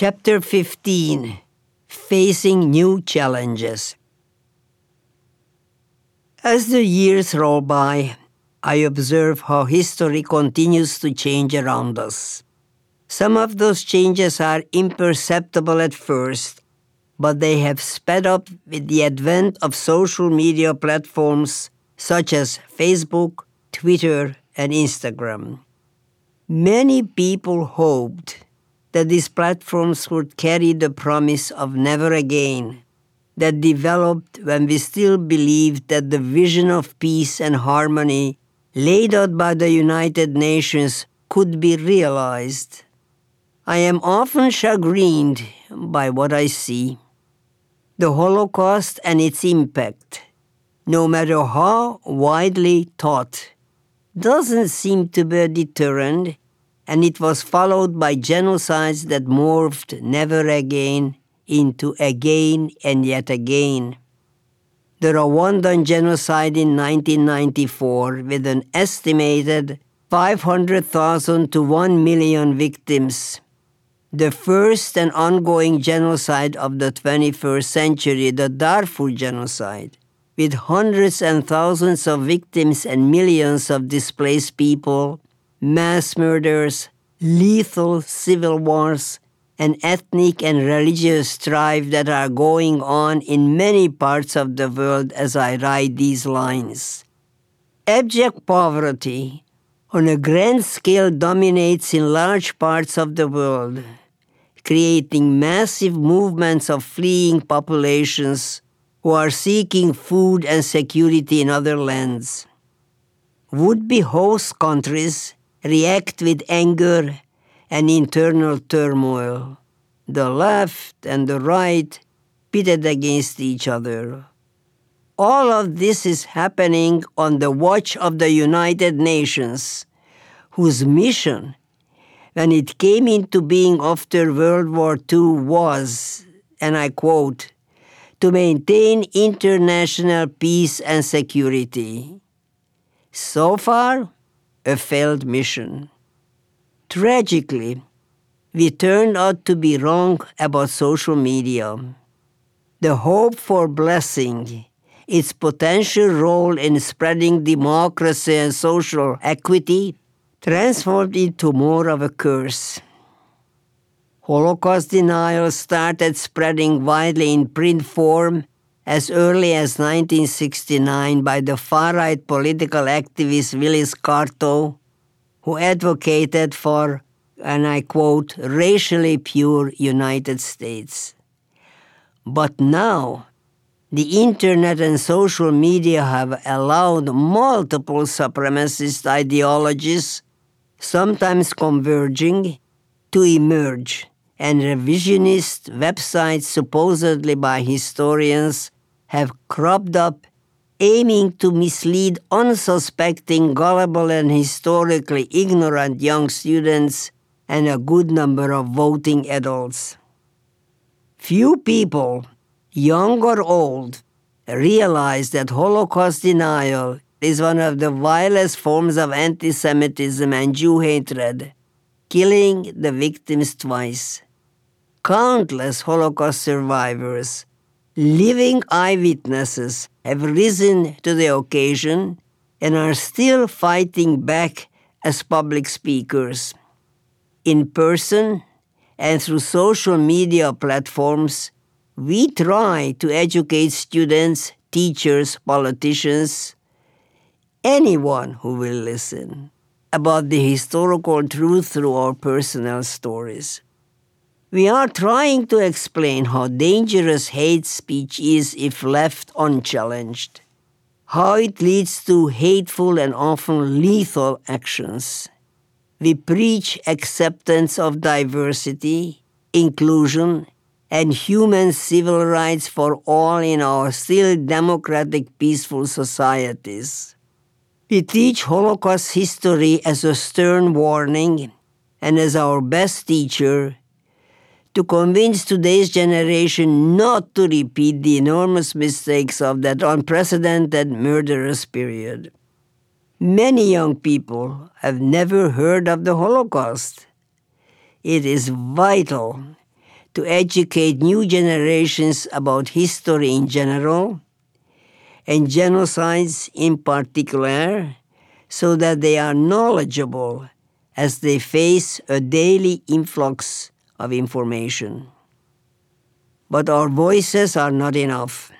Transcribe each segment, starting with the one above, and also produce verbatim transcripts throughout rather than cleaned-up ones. Chapter fifteen, Facing New Challenges. As the years roll by, I observe how history continues to change around us. Some of those changes are imperceptible at first, but they have sped up with the advent of social media platforms such as Facebook, Twitter, and Instagram. Many people hoped that these platforms would carry the promise of never again that developed when we still believed that the vision of peace and harmony laid out by the United Nations could be realized. I am often chagrined by what I see. The Holocaust and its impact, no matter how widely taught, doesn't seem to be a deterrent, and it was followed by genocides that morphed never again into again and yet again. The Rwandan genocide in nineteen ninety-four, with an estimated five hundred thousand to one million victims, the first and ongoing genocide of the twenty-first century, the Darfur genocide, with hundreds and thousands of victims and millions of displaced people, mass murders, lethal civil wars, and ethnic and religious strife that are going on in many parts of the world as I write these lines. Abject poverty on a grand scale dominates in large parts of the world, creating massive movements of fleeing populations who are seeking food and security in other lands. Would-be host countries react with anger and internal turmoil, the left and the right pitted against each other. All of this is happening on the watch of the United Nations, whose mission, when it came into being after World War Two, was, and I quote, to maintain international peace and security. So far, a failed mission. Tragically, we turned out to be wrong about social media. The hope for blessing, its potential role in spreading democracy and social equity, transformed into more of a curse. Holocaust denial started spreading widely in print form as early as nineteen sixty-nine by the far-right political activist Willis Carto, who advocated for, and I quote, racially pure United States. But now, the internet and social media have allowed multiple supremacist ideologies, sometimes converging, to emerge, and revisionist websites, supposedly by historians, have cropped up, aiming to mislead unsuspecting, gullible, and historically ignorant young students and a good number of voting adults. Few people, young or old, realize that Holocaust denial is one of the vilest forms of anti-Semitism and Jew hatred, killing the victims twice. Countless Holocaust survivors, living eyewitnesses, have risen to the occasion and are still fighting back as public speakers. In person and through social media platforms, we try to educate students, teachers, politicians, anyone who will listen, about the historical truth through our personal stories. We are trying to explain how dangerous hate speech is if left unchallenged, how it leads to hateful and often lethal actions. We preach acceptance of diversity, inclusion, and human civil rights for all in our still democratic, peaceful societies. We teach Holocaust history as a stern warning and as our best teacher, to convince today's generation not to repeat the enormous mistakes of that unprecedented murderous period. Many young people have never heard of the Holocaust. It is vital to educate new generations about history in general and genocides in particular, so that they are knowledgeable as they face a daily influx of information. But our voices are not enough.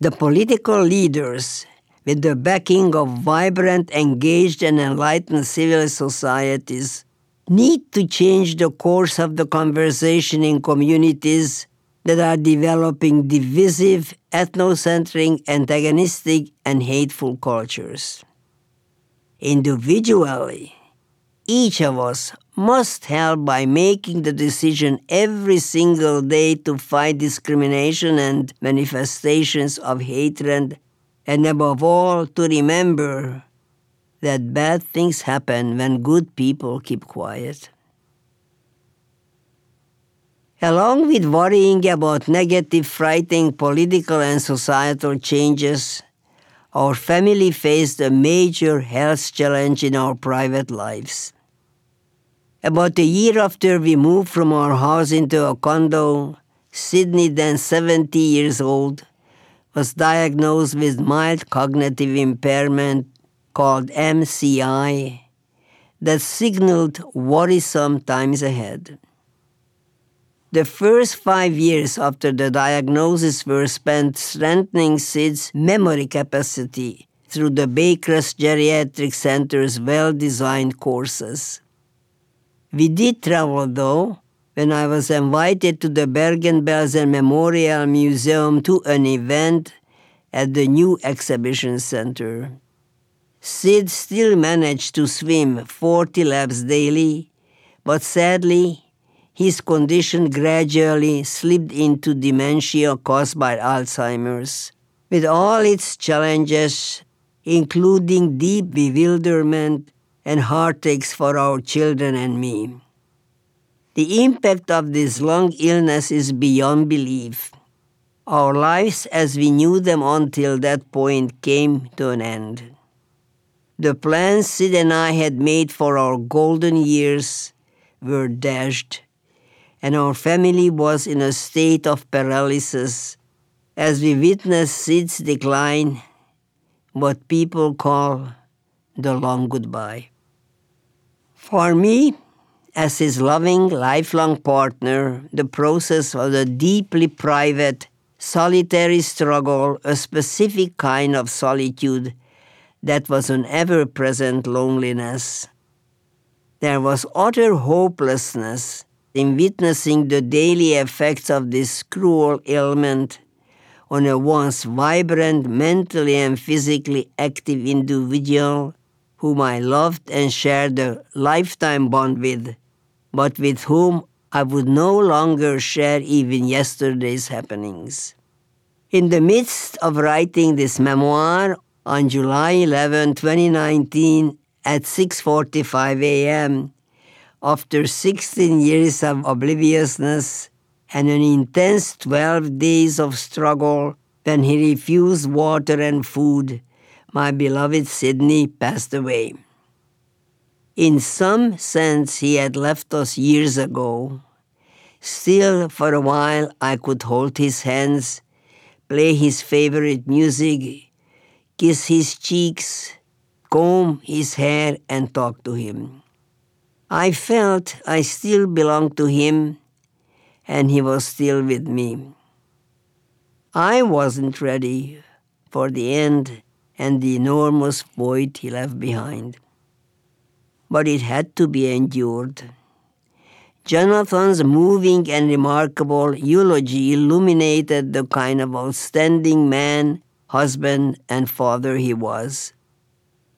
The political leaders, with the backing of vibrant, engaged, and enlightened civil societies, need to change the course of the conversation in communities that are developing divisive, ethnocentric, antagonistic, and hateful cultures. Individually, each of us must help by making the decision every single day to fight discrimination and manifestations of hatred, and above all, to remember that bad things happen when good people keep quiet. Along with worrying about negative, frightening political and societal changes, our family faced a major health challenge in our private lives. About a year after we moved from our house into a condo, Sidney, then seventy years old, was diagnosed with mild cognitive impairment called M C I that signaled worrisome times ahead. The first five years after the diagnosis were spent strengthening Sid's memory capacity through the Baker's Geriatric Center's well-designed courses. We did travel, though, when I was invited to the Bergen-Belsen Memorial Museum to an event at the new exhibition center. Sid still managed to swim forty laps daily, but sadly, his condition gradually slipped into dementia caused by Alzheimer's, with all its challenges, including deep bewilderment and heartaches for our children and me. The impact of this long illness is beyond belief. Our lives as we knew them until that point came to an end. The plans Sid and I had made for our golden years were dashed, and our family was in a state of paralysis as we witnessed Sid's decline, what people call the long goodbye. For me, as his loving, lifelong partner, the process was a deeply private, solitary struggle, a specific kind of solitude that was an ever-present loneliness. There was utter hopelessness in witnessing the daily effects of this cruel ailment on a once vibrant, mentally and physically active individual whom I loved and shared a lifetime bond with, but with whom I would no longer share even yesterday's happenings. In the midst of writing this memoir, on July eleventh, twenty nineteen, at six forty-five a.m., after sixteen years of obliviousness and an intense twelve days of struggle when he refused water and food, my beloved Sidney passed away. In some sense, he had left us years ago. Still, for a while, I could hold his hands, play his favorite music, kiss his cheeks, comb his hair, and talk to him. I felt I still belonged to him, and he was still with me. I wasn't ready for the end and the enormous void he left behind. But it had to be endured. Jonathan's moving and remarkable eulogy illuminated the kind of outstanding man, husband, and father he was.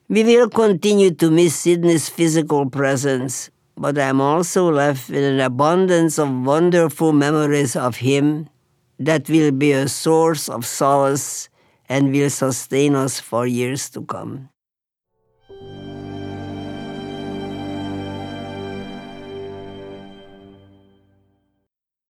We will continue to miss Sidney's physical presence, but I'm also left with an abundance of wonderful memories of him that will be a source of solace and will sustain us for years to come.